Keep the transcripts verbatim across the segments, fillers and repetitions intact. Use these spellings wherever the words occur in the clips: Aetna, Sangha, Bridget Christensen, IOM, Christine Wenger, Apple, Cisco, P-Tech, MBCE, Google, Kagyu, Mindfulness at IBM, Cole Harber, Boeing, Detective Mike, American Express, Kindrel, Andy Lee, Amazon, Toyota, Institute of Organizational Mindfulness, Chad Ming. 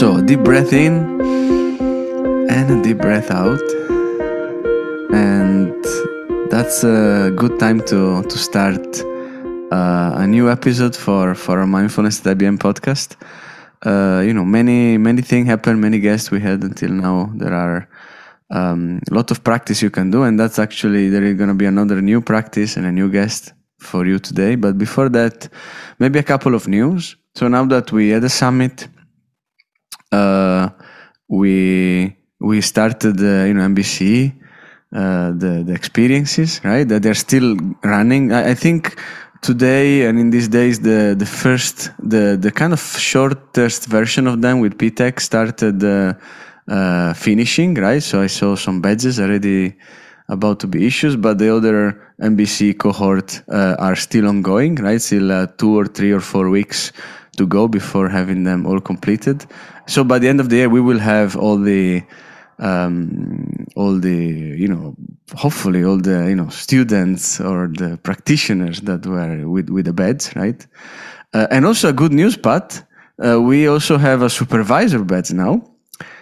So, deep breath in and a deep breath out. And that's a good time to, to start uh, a new episode for, for our Mindfulness at I B M podcast. Uh, you know, many, many things happened, many guests we had until now. There are a um, lot of practice you can do, and that's actually, there is going to be another new practice and a new guest for you today. But before that, maybe a couple of news. So now that we had a summit, uh, we we started, uh, you know, M B C E, uh, the, the experiences, right? That they're still running. I, I think today and in these days, the, the first, the, the kind of shortest version of them with P-Tech started uh, uh, finishing, right? So I saw some badges already about to be issued, but the other M B C cohort uh, are still ongoing, right? Still uh, two or three or four weeks to go before having them all completed. So by the end of the year, we will have all the, um, all the, you know, hopefully all the, you know, students or the practitioners that were with, with the badge, right? Uh, and also a good news, Pat, uh, we also have a supervisor badge now.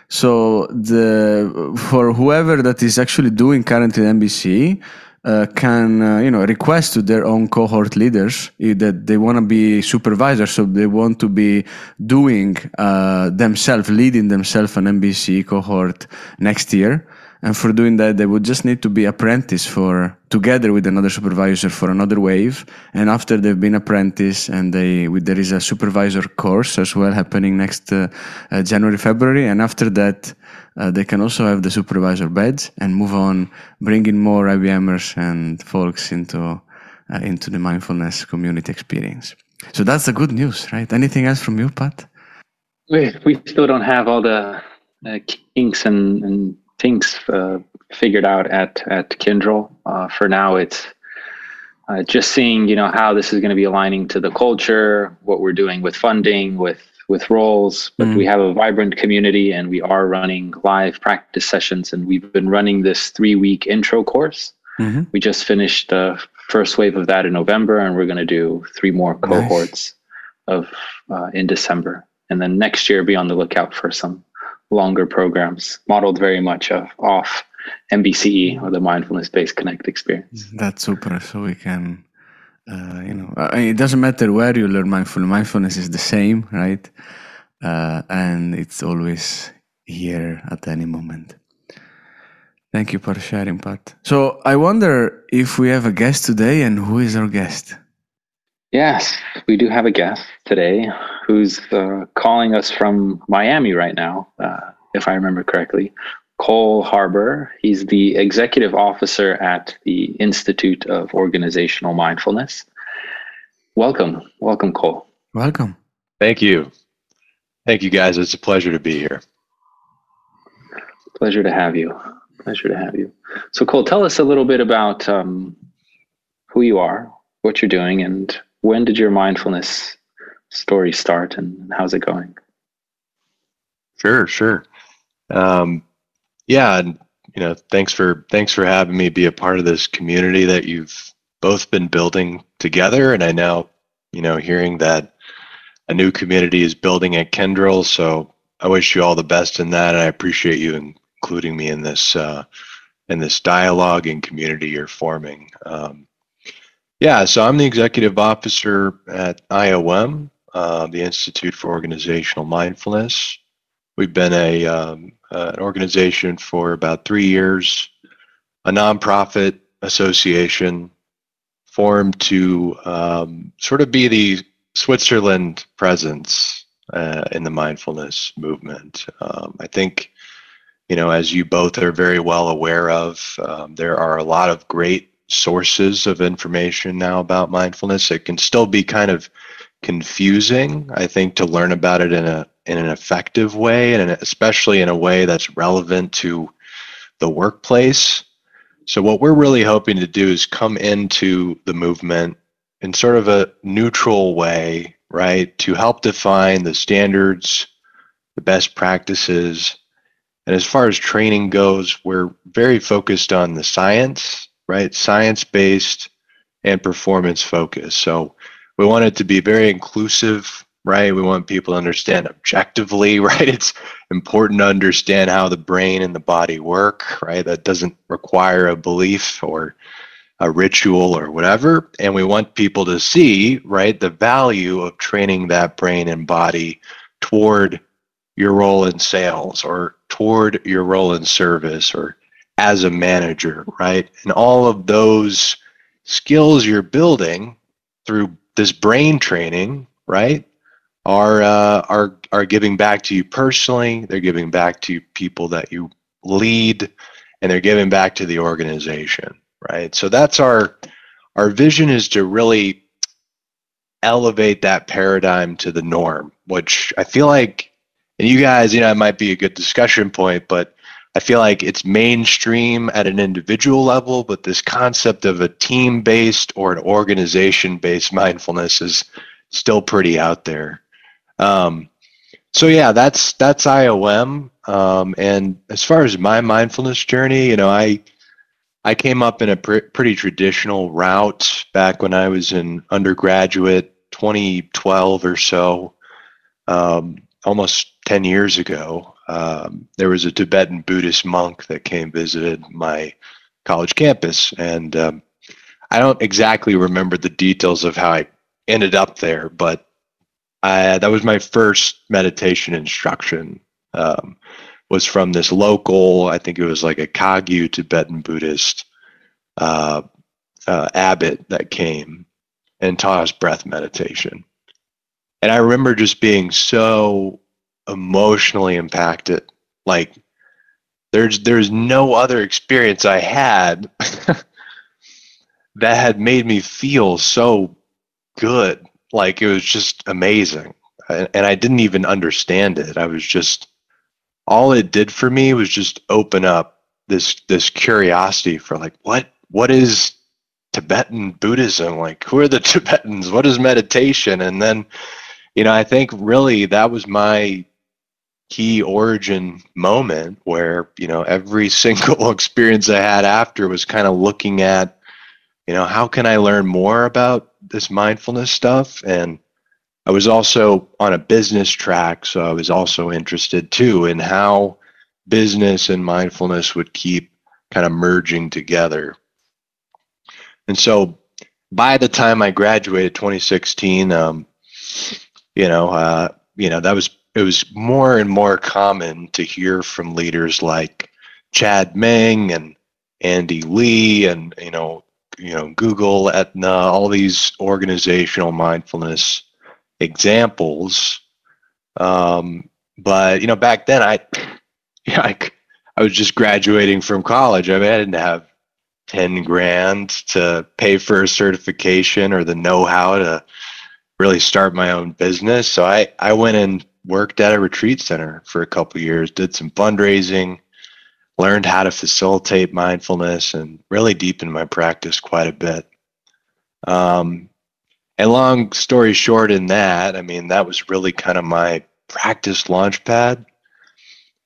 So the for whoever that is actually doing currently M B C E uh, can uh, you know request to their own cohort leaders that they want to be supervisors, so they want to be doing uh, themselves, leading themselves an M B C E cohort next year. And for doing that, they would just need to be apprentice for together with another supervisor for another wave. And after they've been apprentice, and they with, there is a supervisor course as well happening next uh, uh, January, February. And after that, uh, they can also have the supervisor badge and move on, bringing more IBMers and folks into uh, into the mindfulness community experience. So that's the good news, right? Anything else from you, Pat? We we still don't have all the uh, kinks and. and things uh, figured out at at Kindrel. Uh, for now, it's uh, just seeing you know how this is going to be aligning to the culture, what we're doing with funding, with with roles. But mm-hmm. we have a vibrant community, and we are running live practice sessions. And we've been running this three week intro course. Mm-hmm. We just finished the first wave of that in November, and we're going to do three more cohorts nice. of uh, in December. And then next year, be on the lookout for some longer programs modeled very much off M B C E or the mindfulness-based connect experience. That's super. So we can, uh, you know, it doesn't matter where you learn mindfulness. Mindfulness is the same, right? Uh, and it's always here at any moment. Thank you for sharing, Pat. So I wonder if we have a guest today, and who is our guest? Yes, we do have a guest today who's uh, calling us from Miami right now, uh, if I remember correctly. Cole Harber. He's the executive officer at the Institute of Organizational Mindfulness. Welcome. Welcome, Cole. Welcome. Thank you. Thank you, guys. It's a pleasure to be here. Pleasure to have you. Pleasure to have you. So, Cole, tell us a little bit about um, who you are, what you're doing, and when did your mindfulness story start, and how's it going? Sure, sure. Um, yeah, and you know, thanks for thanks for having me be a part of this community that you've both been building together. And I now, you know, hearing that a new community is building at Kindrel, so I wish you all the best in that, and I appreciate you including me in this uh, in this dialogue and community you're forming. Um, Yeah, so I'm the executive officer at I O M, uh, the Institute for Organizational Mindfulness. We've been a um, uh, an organization for about three years, a nonprofit association formed to um, sort of be the Switzerland presence uh, in the mindfulness movement. Um, I think, you know, as you both are very well aware of, um, there are a lot of great sources of information now about mindfulness. It can still be kind of confusing, I think, to learn about it in a in an effective way, and especially in a way that's relevant to the workplace. So what we're really hoping to do is come into the movement in sort of a neutral way, right, to help define the standards, the best practices. And as far as training goes, we're very focused on the science, right? Science-based and performance-focused. So we want it to be very inclusive right? We want people to understand objectively, right? It's important to understand how the brain and the body work, right? That doesn't require a belief or a ritual or whatever. And we want people to see, right, the value of training that brain and body toward your role in sales or toward your role in service or as a manager, right? And all of those skills you're building through this brain training, right, are uh, are are giving back to you personally. They're giving back to people that you lead, and they're giving back to the organization, right? So that's our our vision, is to really elevate that paradigm to the norm, which I feel like, and you guys, you know, it might be a good discussion point, but I feel like it's mainstream at an individual level, but this concept of a team-based or an organization-based mindfulness is still pretty out there. Um, so yeah, that's that's I O M. Um, and as far as my mindfulness journey, you know, I I came up in a pr- pretty traditional route back when I was in undergraduate, twenty twelve or so, um, almost ten years ago. Um, there was a Tibetan Buddhist monk that came visited my college campus, and um, I don't exactly remember the details of how I ended up there, but I, that was my first meditation instruction. Um, was from this local, I think it was like a Kagyu Tibetan Buddhist uh, uh, abbot that came and taught us breath meditation, and I remember just being so emotionally impacted. Like there's there's no other experience I had that had made me feel so good. Like it was just amazing, and, and I didn't even understand it. I was just, all it did for me was just open up this this curiosity for like what what is Tibetan Buddhism, like who are the Tibetans, what is meditation? And then, you know, I think really that was my key origin moment where, you know, every single experience I had after was kind of looking at, you know, how can I learn more about this mindfulness stuff? And I was also on a business track, so I was also interested too in how business and mindfulness would keep kind of merging together. And so by the time I graduated twenty sixteen, um, you know, uh, you know, that was, it was more and more common to hear from leaders like Chad Ming and Andy Lee and, you know, you know, Google, Aetna, all these organizational mindfulness examples. Um, but, you know, back then I, yeah, I, I was just graduating from college. I mean, I didn't have ten grand to pay for a certification or the know-how to really start my own business. So I, I went and worked at a retreat center for a couple of years, did some fundraising, learned how to facilitate mindfulness, and really deepened my practice quite a bit. Um, and long story short in that, I mean, that was really kind of my practice launchpad,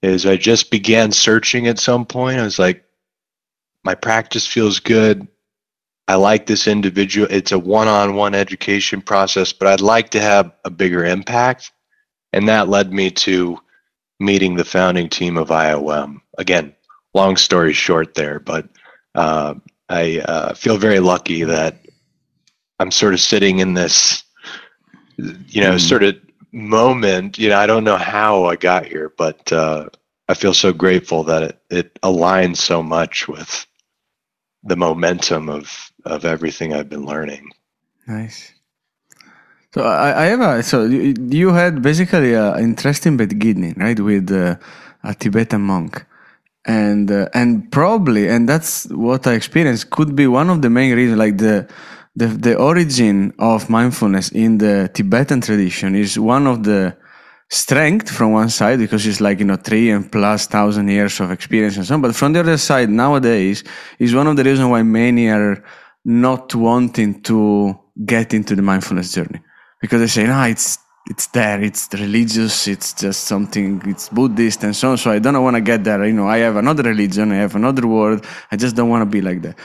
is I just began searching at some point. I was like, my practice feels good. I like this individual, it's a one-on-one education process, but I'd like to have a bigger impact. And that led me to meeting the founding team of I O M. Again, long story short there, but uh, I uh, feel very lucky that I'm sort of sitting in this, you know, mm. sort of moment. You know, I don't know how I got here, but uh, I feel so grateful that it, it aligns so much with the momentum of of everything I've been learning. Nice. So I, I have a, so you, you had basically an interesting beginning, right, with uh, a Tibetan monk, and uh, and probably, and that's what I experienced, could be one of the main reasons. Like the the the origin of mindfulness in the Tibetan tradition is one of the strength from one side, because it's like, you know, three and plus thousand years of experience and so on. But from the other side, nowadays is one of the reasons why many are not wanting to get into the mindfulness journey, because they say, no, it's it's there, it's religious, it's just something, it's Buddhist and so on. So I don't want to get there. You know, I have another religion, I have another world. I just don't want to be like that.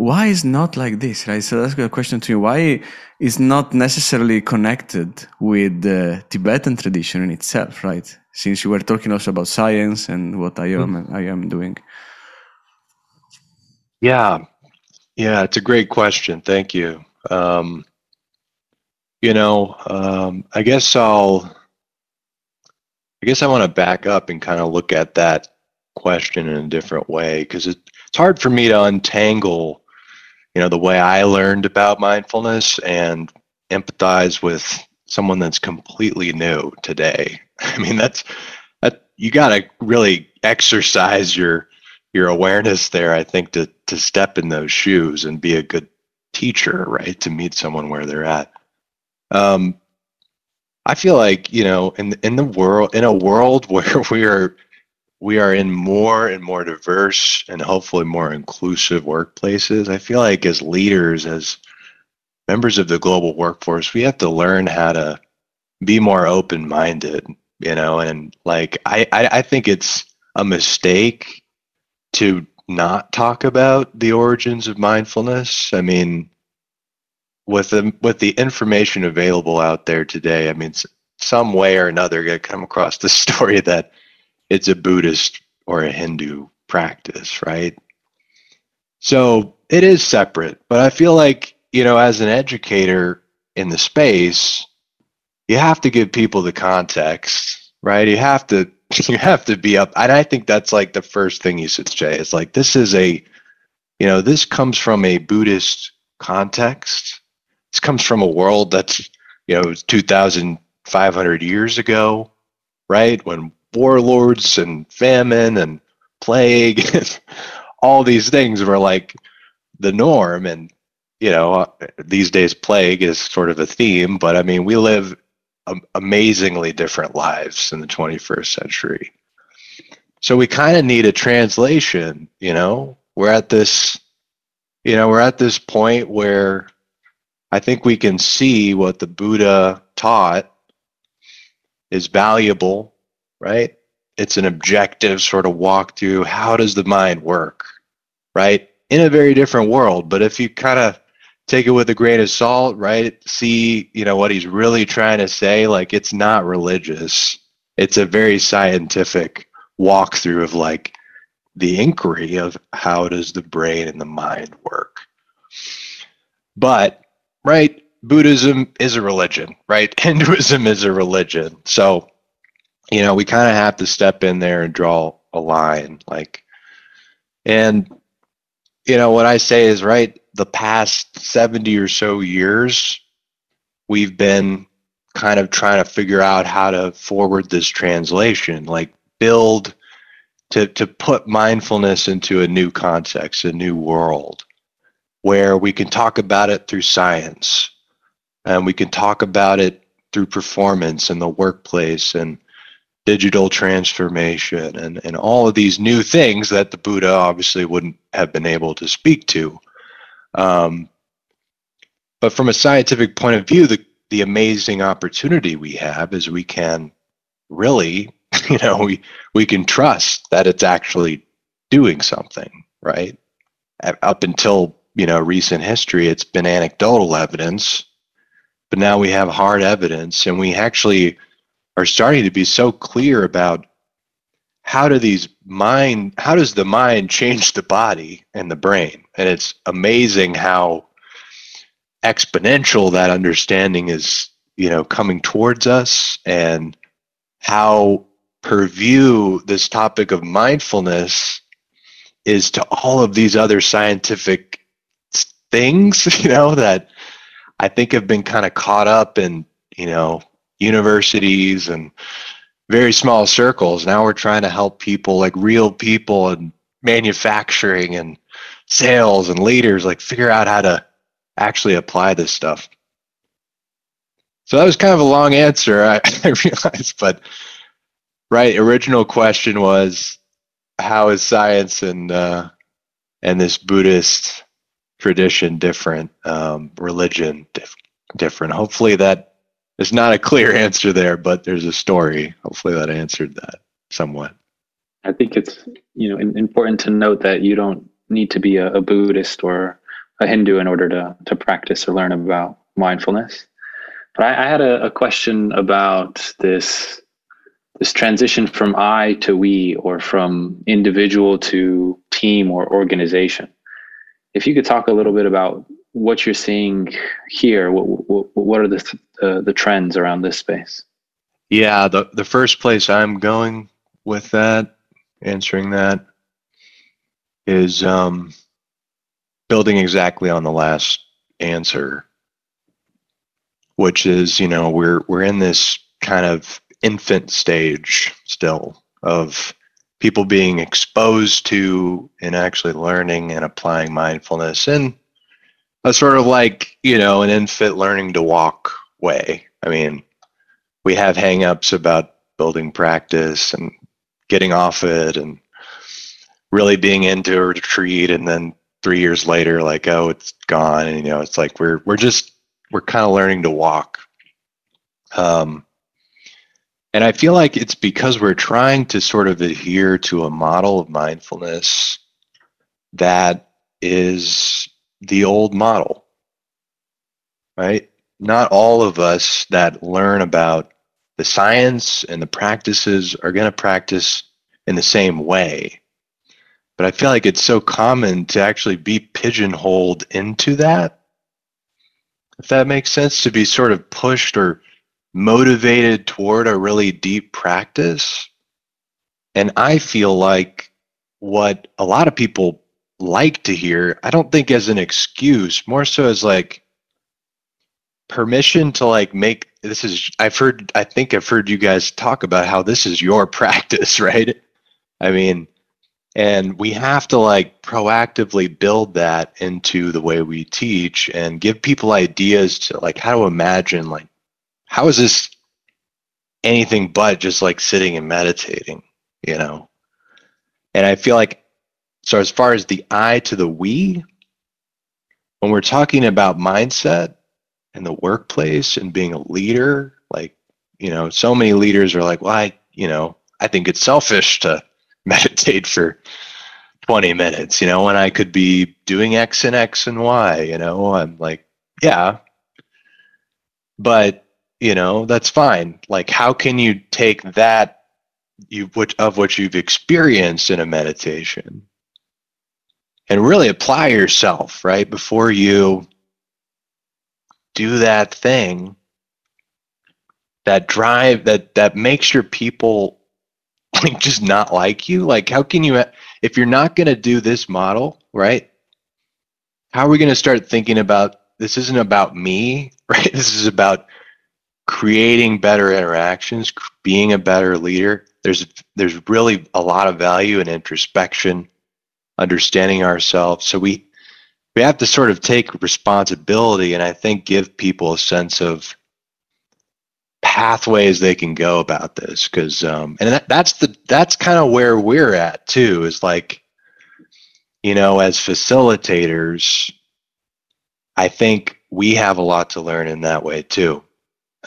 why is not like this, right? So that's a question to you. Why is not necessarily connected with the Tibetan tradition in itself, right? Since you were talking also about science and what I am mm. I am doing. Yeah, yeah, it's a great question. Thank you. Um, you know, um, I guess I'll. I guess I want to back up and kind of look at that question in a different way, because it, it's hard for me to untangle, you know, the way I learned about mindfulness and empathize with someone that's completely new today. I mean, that's that you got to really exercise your your awareness there, I think, to to step in those shoes and be a good teacher, right? To meet someone where they're at. Um, I feel like, you know, in in the world, in a world where we are. We are in more and more diverse and hopefully more inclusive workplaces. I feel like as leaders, as members of the global workforce, we have to learn how to be more open-minded, you know, and like, I, I, I think it's a mistake to not talk about the origins of mindfulness. I mean, with the, with the information available out there today, I mean, some way or another, you're gonna come across the story that it's a Buddhist or a Hindu practice, right? So it is separate, but I feel like, you know, as an educator in the space, you have to give people the context, right? You have to, you have to be up. And I think that's like the first thing you should say. It's like, this is a, you know, this comes from a Buddhist context. This comes from a world that's, you know, two thousand five hundred years ago, right? When warlords and famine and plague and all these things were like the norm, and you know these days plague is sort of a theme, but I mean we live amazingly different lives in the twenty-first century, so we kind of need a translation. You know, we're at this you know we're at this point where I think we can see what the Buddha taught is valuable, right? It's an objective sort of walk through. How does the mind work, right? In a very different world. But if you kind of take it with a grain of salt, right? See, you know, what he's really trying to say, like, it's not religious. It's a very scientific walkthrough of like the inquiry of how does the brain and the mind work. But, right, Buddhism is a religion, right? Hinduism is a religion. So, you know, we kind of have to step in there and draw a line, like, and, you know, what I say is, right, the past seventy or so years, we've been kind of trying to figure out how to forward this translation, like build, to, to put mindfulness into a new context, a new world, where we can talk about it through science, and we can talk about it through performance in the workplace, and digital transformation, and, and all of these new things that the Buddha obviously wouldn't have been able to speak to. Um, but from a scientific point of view, the, the amazing opportunity we have is we can really, you know, we, we can trust that it's actually doing something, right? Up until, you know, recent history, it's been anecdotal evidence, but now we have hard evidence, and we actually are starting to be so clear about how do these mind, how does the mind change the body and the brain? And it's amazing how exponential that understanding is, you know, coming towards us, and how purview this topic of mindfulness is to all of these other scientific things, you know, that I think have been kind of caught up in, you know, universities and very small circles. Now we're trying to help people, like real people and manufacturing and sales and leaders, like figure out how to actually apply this stuff. So that was kind of a long answer, I, I realized, but right, original question was, how is science and uh, and this Buddhist tradition different, um, religion diff- different? Hopefully that There's not a clear answer there, but there's a story. Hopefully that answered that somewhat. I think it's, you know, important to note that you don't need to be a, a Buddhist or a Hindu in order to to practice or learn about mindfulness. But I, I had a, a question about this this transition from I to we, or from individual to team or organization. If you could talk a little bit about what you're seeing here, what what, what are the uh, the trends around this space? Yeah, the, the first place I'm going with that, answering that, is um, building exactly on the last answer, which is, you know, we're we're in this kind of infant stage still of people being exposed to and actually learning and applying mindfulness in a sort of like, you know, an infant learning to walk way. I mean, we have hangups about building practice and getting off it and really being into a retreat, and then three years later, like, oh, it's gone. And, you know, it's like we're we're just we're kind of learning to walk. Um, and I feel like it's because we're trying to sort of adhere to a model of mindfulness that is the old model, right? Not all of us that learn about the science and the practices are going to practice in the same way. But I feel like it's so common to actually be pigeonholed into that, if that makes sense, to be sort of pushed or motivated toward a really deep practice. And I feel like what a lot of people like to hear, I don't think as an excuse, more so as like, permission to like make this is I've heard I think I've heard you guys talk about how this is your practice, right? I mean, and we have to like proactively build that into the way we teach and give people ideas to like how to imagine, like, how is this anything but just like sitting and meditating, you know? And I feel like, so as far as the I to the we, when we're talking about mindset in the workplace and being a leader, like, you know, so many leaders are like, well, I, you know, I think it's selfish to meditate for twenty minutes, you know, when I could be doing X and X and Y, you know, I'm like, yeah, but, you know, that's fine. Like, how can you take that you which of what you've experienced in a meditation and really apply yourself, right, before you do that thing that drive that that makes your people like just not like you? Like, how can you, if you're not going to do this model, right, how are we going to start thinking about this isn't about me, right? This is about creating better interactions, being a better leader. There's there's really a lot of value in introspection, understanding ourselves. So we We have to sort of take responsibility and I think give people a sense of pathways they can go about this, because um, and that, that's the that's kind of where we're at too, is like, you know, as facilitators, I think we have a lot to learn in that way too.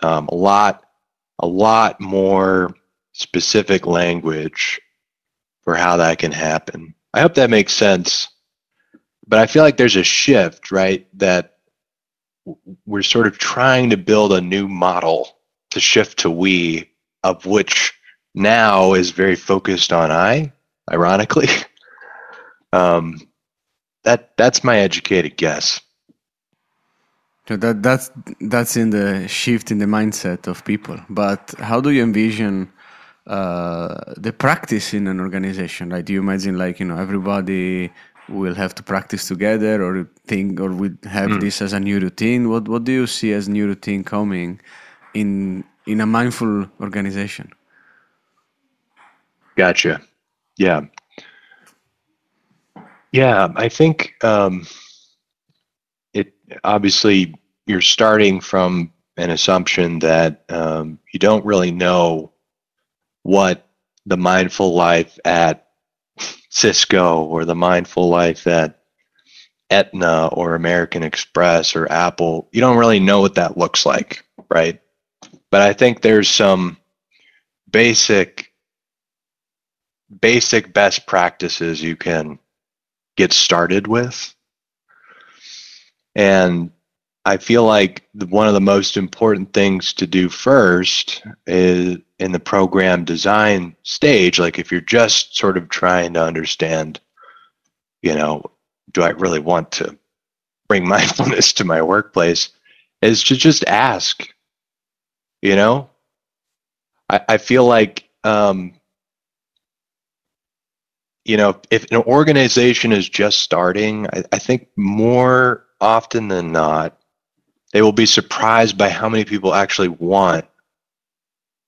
Um, a lot, a lot more specific language for how that can happen. I hope that makes sense. But I feel like there's a shift, right, that we're sort of trying to build a new model to shift to we, of which now is very focused on I, ironically. um, that that's my educated guess. So that that's that's in the shift in the mindset of people. But how do you envision uh, the practice in an organization? Like, do you imagine, like, you know, everybody we'll have to practice together, or think, or we have mm. this as a new routine? What what do you see as new routine coming in in a mindful organization? Gotcha. Yeah. Yeah, I think um, it obviously you're starting from an assumption that um, you don't really know what the mindful life at Cisco or the mindful life at Aetna or American Express or Apple, you don't really know what that looks like, right? But I think there's some basic, basic best practices you can get started with. And I feel like one of the most important things to do first is in the program design stage, like if you're just sort of trying to understand, you know, do I really want to bring mindfulness to my workplace, is to just ask, you know, I, I feel like, um, you know, if an organization is just starting, I, I think more often than not, they will be surprised by how many people actually want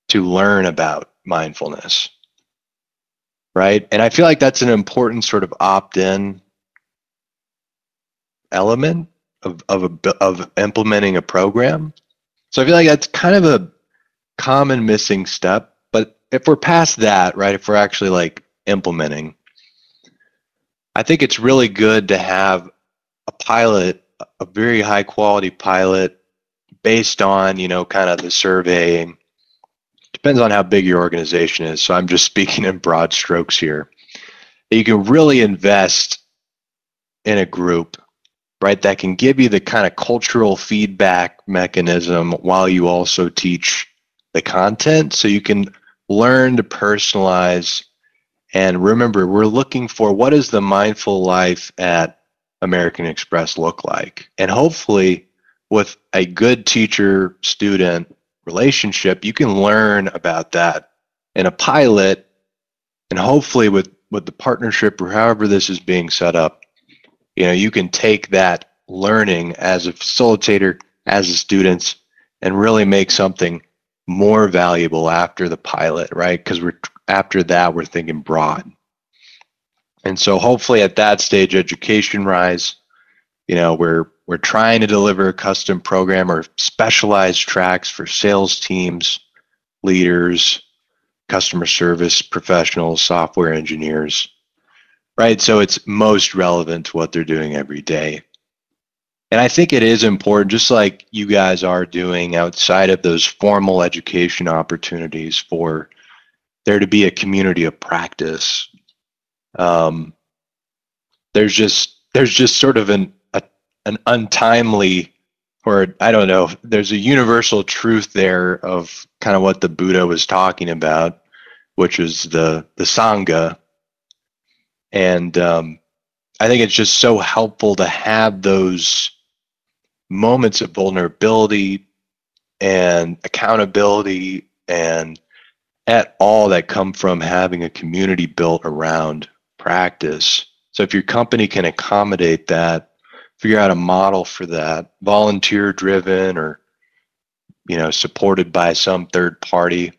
to learn about mindfulness, right? And I feel like that's an important sort of opt-in element of of a, of implementing a program. So I feel like that's kind of a common missing step. But if we're past that, right, if we're actually like implementing, I think it's really good to have a pilot, a very high quality pilot based on, you know, kind of the surveying. Depends on how big your organization is. So I'm just speaking in broad strokes here. You can really invest in a group, right, that can give you the kind of cultural feedback mechanism while you also teach the content. So you can learn to personalize. And remember, we're looking for what does the mindful life at American Express look like? And hopefully with a good teacher-student relationship, you can learn about that in a pilot, and hopefully with, with the partnership or however this is being set up, you know, you can take that learning as a facilitator, as a student, and really make something more valuable after the pilot, right? Because we're after that, we're thinking broad. And so hopefully at that stage, education-wise, you know, we're We're trying to deliver a custom program or specialized tracks for sales teams, leaders, customer service professionals, software engineers, right? So it's most relevant to what they're doing every day. And I think it is important, just like you guys are doing outside of those formal education opportunities, for there to be a community of practice. Um, there's just, there's just sort of an, an untimely, or I don't know, there's a universal truth there of kind of what the Buddha was talking about, which is the, the Sangha. And um, I think it's just so helpful to have those moments of vulnerability and accountability and at all that come from having a community built around practice. So if your company can accommodate that, figure out a model for that, volunteer driven or, you know, supported by some third party,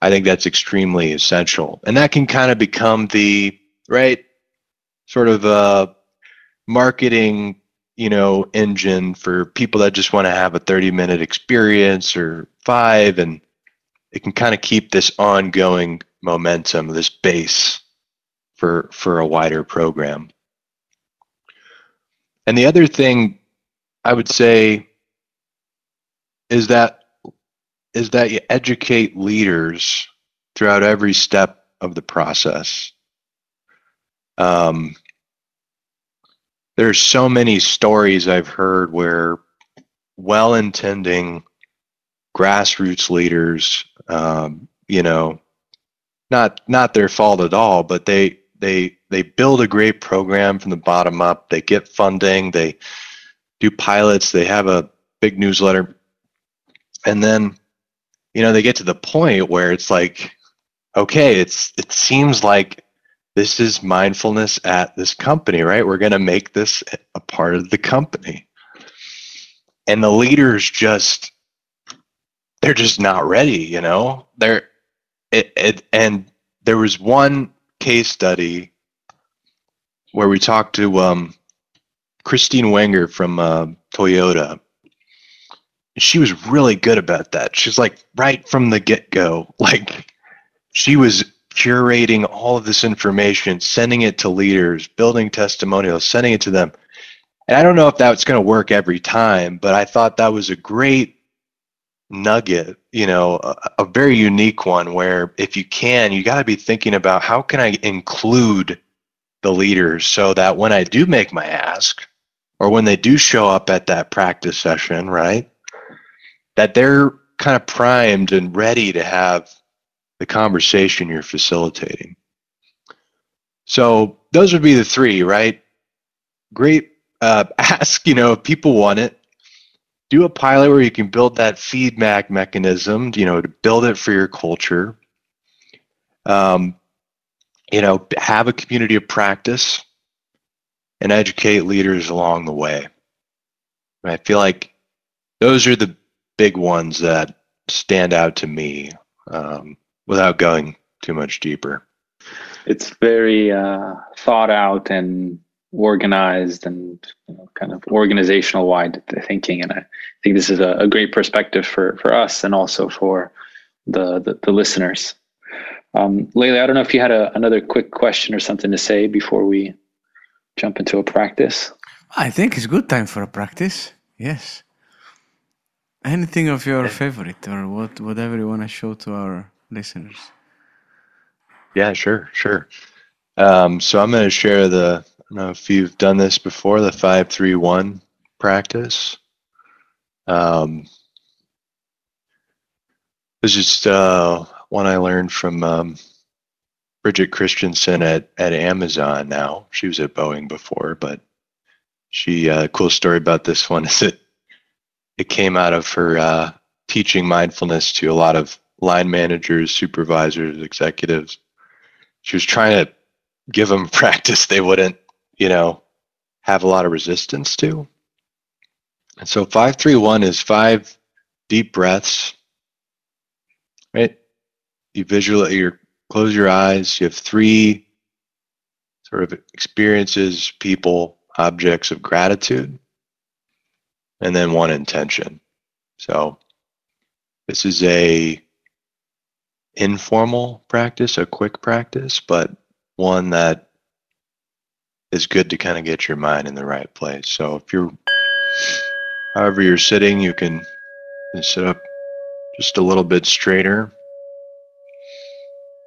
I think that's extremely essential. And that can kind of become the, right, sort of a marketing, you know, engine for people that just want to have a thirty minute experience or five, and it can kind of keep this ongoing momentum, this base for, for a wider program. And the other thing I would say is that is that you educate leaders throughout every step of the process. Um, there's so many stories I've heard where well-intending grassroots leaders, um, you know, not not their fault at all, but they. They they build a great program from the bottom up. They get funding. They do pilots. They have a big newsletter. And then, you know, they get to the point where it's like, okay, it's it seems like this is mindfulness at this company, right? We're going to make this a part of the company. And the leaders just, they're just not ready, you know? They're, it, it, and there was one case study where we talked to um, Christine Wenger from uh, Toyota. She was really good about that. She's like right from the get-go, like she was curating all of this information, sending it to leaders, building testimonials, sending it to them. And I don't know if that's going to work every time, but I thought that was a great nugget, you know, a, a very unique one where if you can, you got to be thinking about how can I include the leaders so that when I do make my ask or when they do show up at that practice session, right, that they're kind of primed and ready to have the conversation you're facilitating. So those would be the three, right? Great. Uh, ask, you know, if people want it. Do a pilot where you can build that feedback mechanism, you know, to build it for your culture. Um, you know, have a community of practice and educate leaders along the way. And I feel like those are the big ones that stand out to me um, without going too much deeper. It's very uh, thought out and organized and, you know, kind of organizational wide thinking. And I think this is a, a great perspective for, for us and also for the, the, the listeners. Um, Layla, I don't know if you had a, another quick question or something to say before we jump into a practice. I think it's good time for a practice. Yes. Anything of your favorite or what, whatever you want to show to our listeners. Yeah, sure, sure. Um, so I'm going to share the, I don't know if you've done this before, the five three one practice. Um, this is just uh, one I learned from um, Bridget Christensen at, at Amazon now. She was at Boeing before, but she, uh, cool story about this one is that it came out of her uh, teaching mindfulness to a lot of line managers, supervisors, executives. She was trying to give them practice they wouldn't, you know, have a lot of resistance to. And so five three one is five deep breaths, right? You visualize, you close your eyes, you have three sort of experiences, people, objects of gratitude, and then one intention. So this is a informal practice, a quick practice, but one that is good to kind of get your mind in the right place. So if you're, however you're sitting, you can sit up just a little bit straighter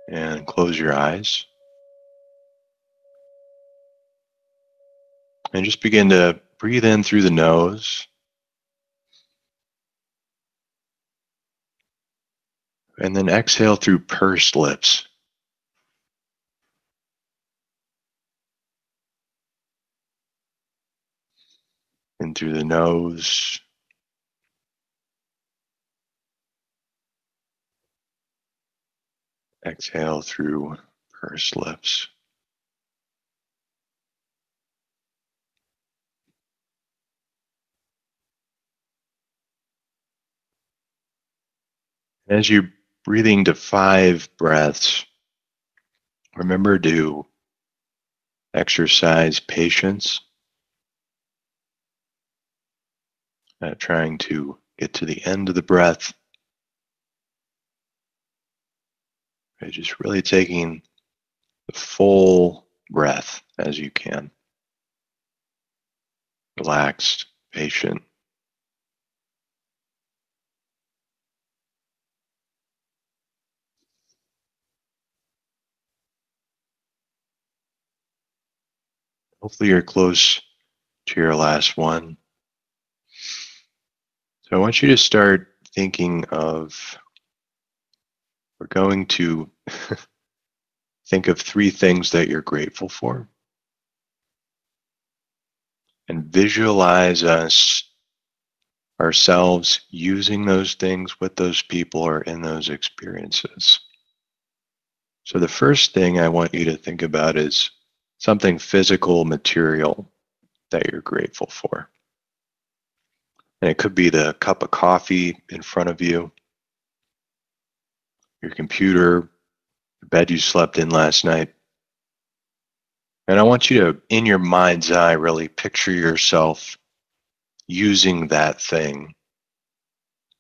and close your eyes. And just begin to breathe in through the nose. And then exhale through pursed lips. In through the nose. Exhale through pursed lips. As you breathing to five breaths, remember to exercise patience, not trying to get to the end of the breath, okay, just really taking the full breath as you can, relaxed, patient. Hopefully you're close to your last one. So I want you to start thinking of, we're going to think of three things that you're grateful for. And visualize us, ourselves, using those things with those people or in those experiences. So the first thing I want you to think about is something physical, material that you're grateful for. And it could be the cup of coffee in front of you, your computer, the bed you slept in last night. And I want you to, in your mind's eye, really picture yourself using that thing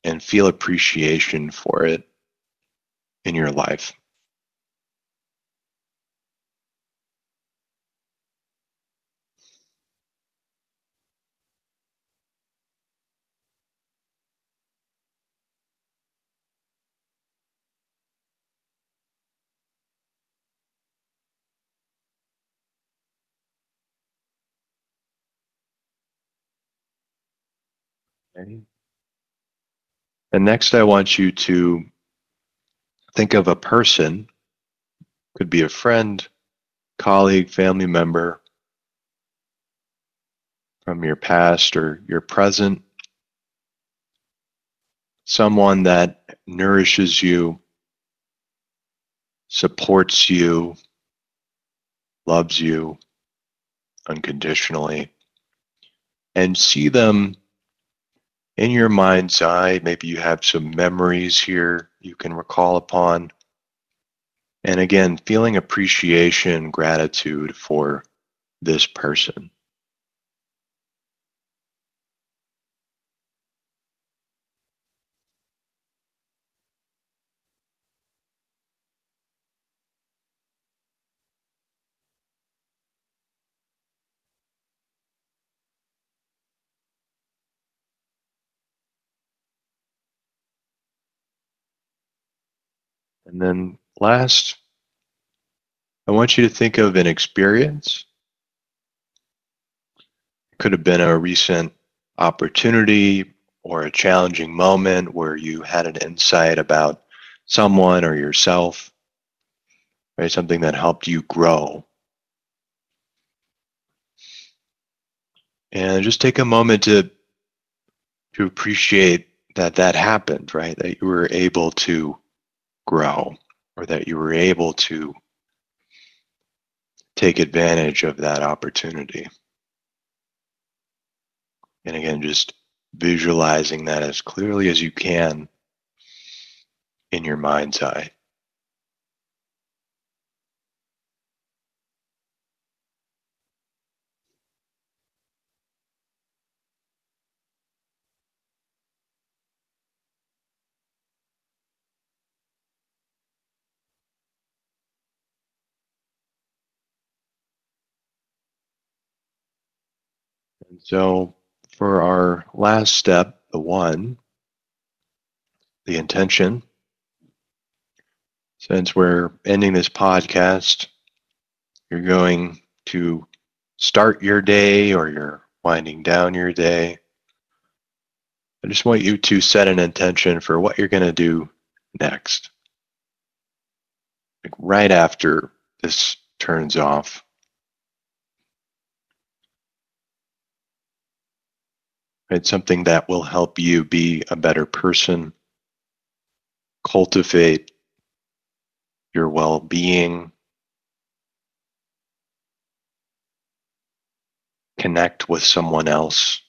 and feel appreciation for it in your life. Okay. And next, I want you to think of a person, could be a friend, colleague, family member from your past or your present, someone that nourishes you, supports you, loves you unconditionally, and see them in your mind's eye. Maybe you have some memories here you can recall upon. And again, feeling appreciation, gratitude for this person. And then last, I want you to think of an experience. It could have been a recent opportunity or a challenging moment where you had an insight about someone or yourself, right? Something that helped you grow. And just take a moment to, to appreciate that that happened, right? That you were able to grow, or that you were able to take advantage of that opportunity. And again, just visualizing that as clearly as you can in your mind's eye. So for our last step, the one, the intention, since we're ending this podcast, you're going to start your day or you're winding down your day. I just want you to set an intention for what you're going to do next. Like right after this turns off. It's something that will help you be a better person, cultivate your well-being, connect with someone else.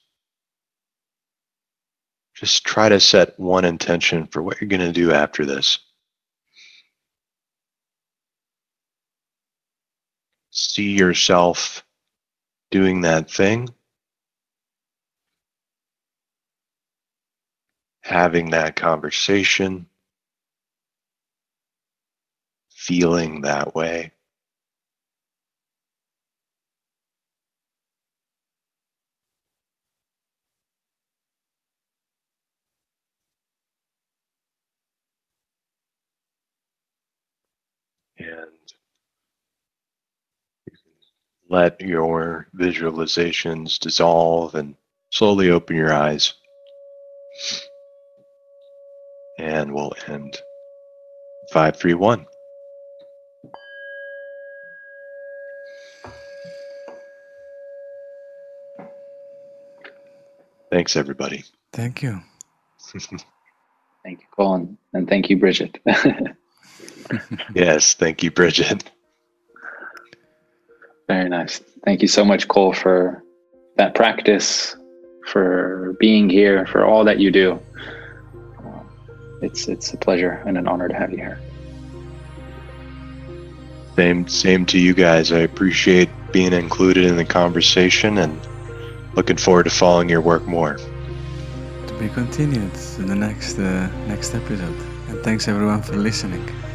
Just try to set one intention for what you're going to do after this. See yourself doing that thing, having that conversation, feeling that way. And you can let your visualizations dissolve and slowly open your eyes. And we'll end five three one. Thanks, everybody. Thank you. Thank you, Colin. And thank you, Bridget. Yes, thank you, Bridget. Very nice. Thank you so much, Cole, for that practice, for being here, for all that you do. It's it's a pleasure and an honor to have you here. Same same to you guys. I appreciate being included in the conversation and looking forward to following your work more. To be continued in the next uh, next episode. And thanks everyone for listening.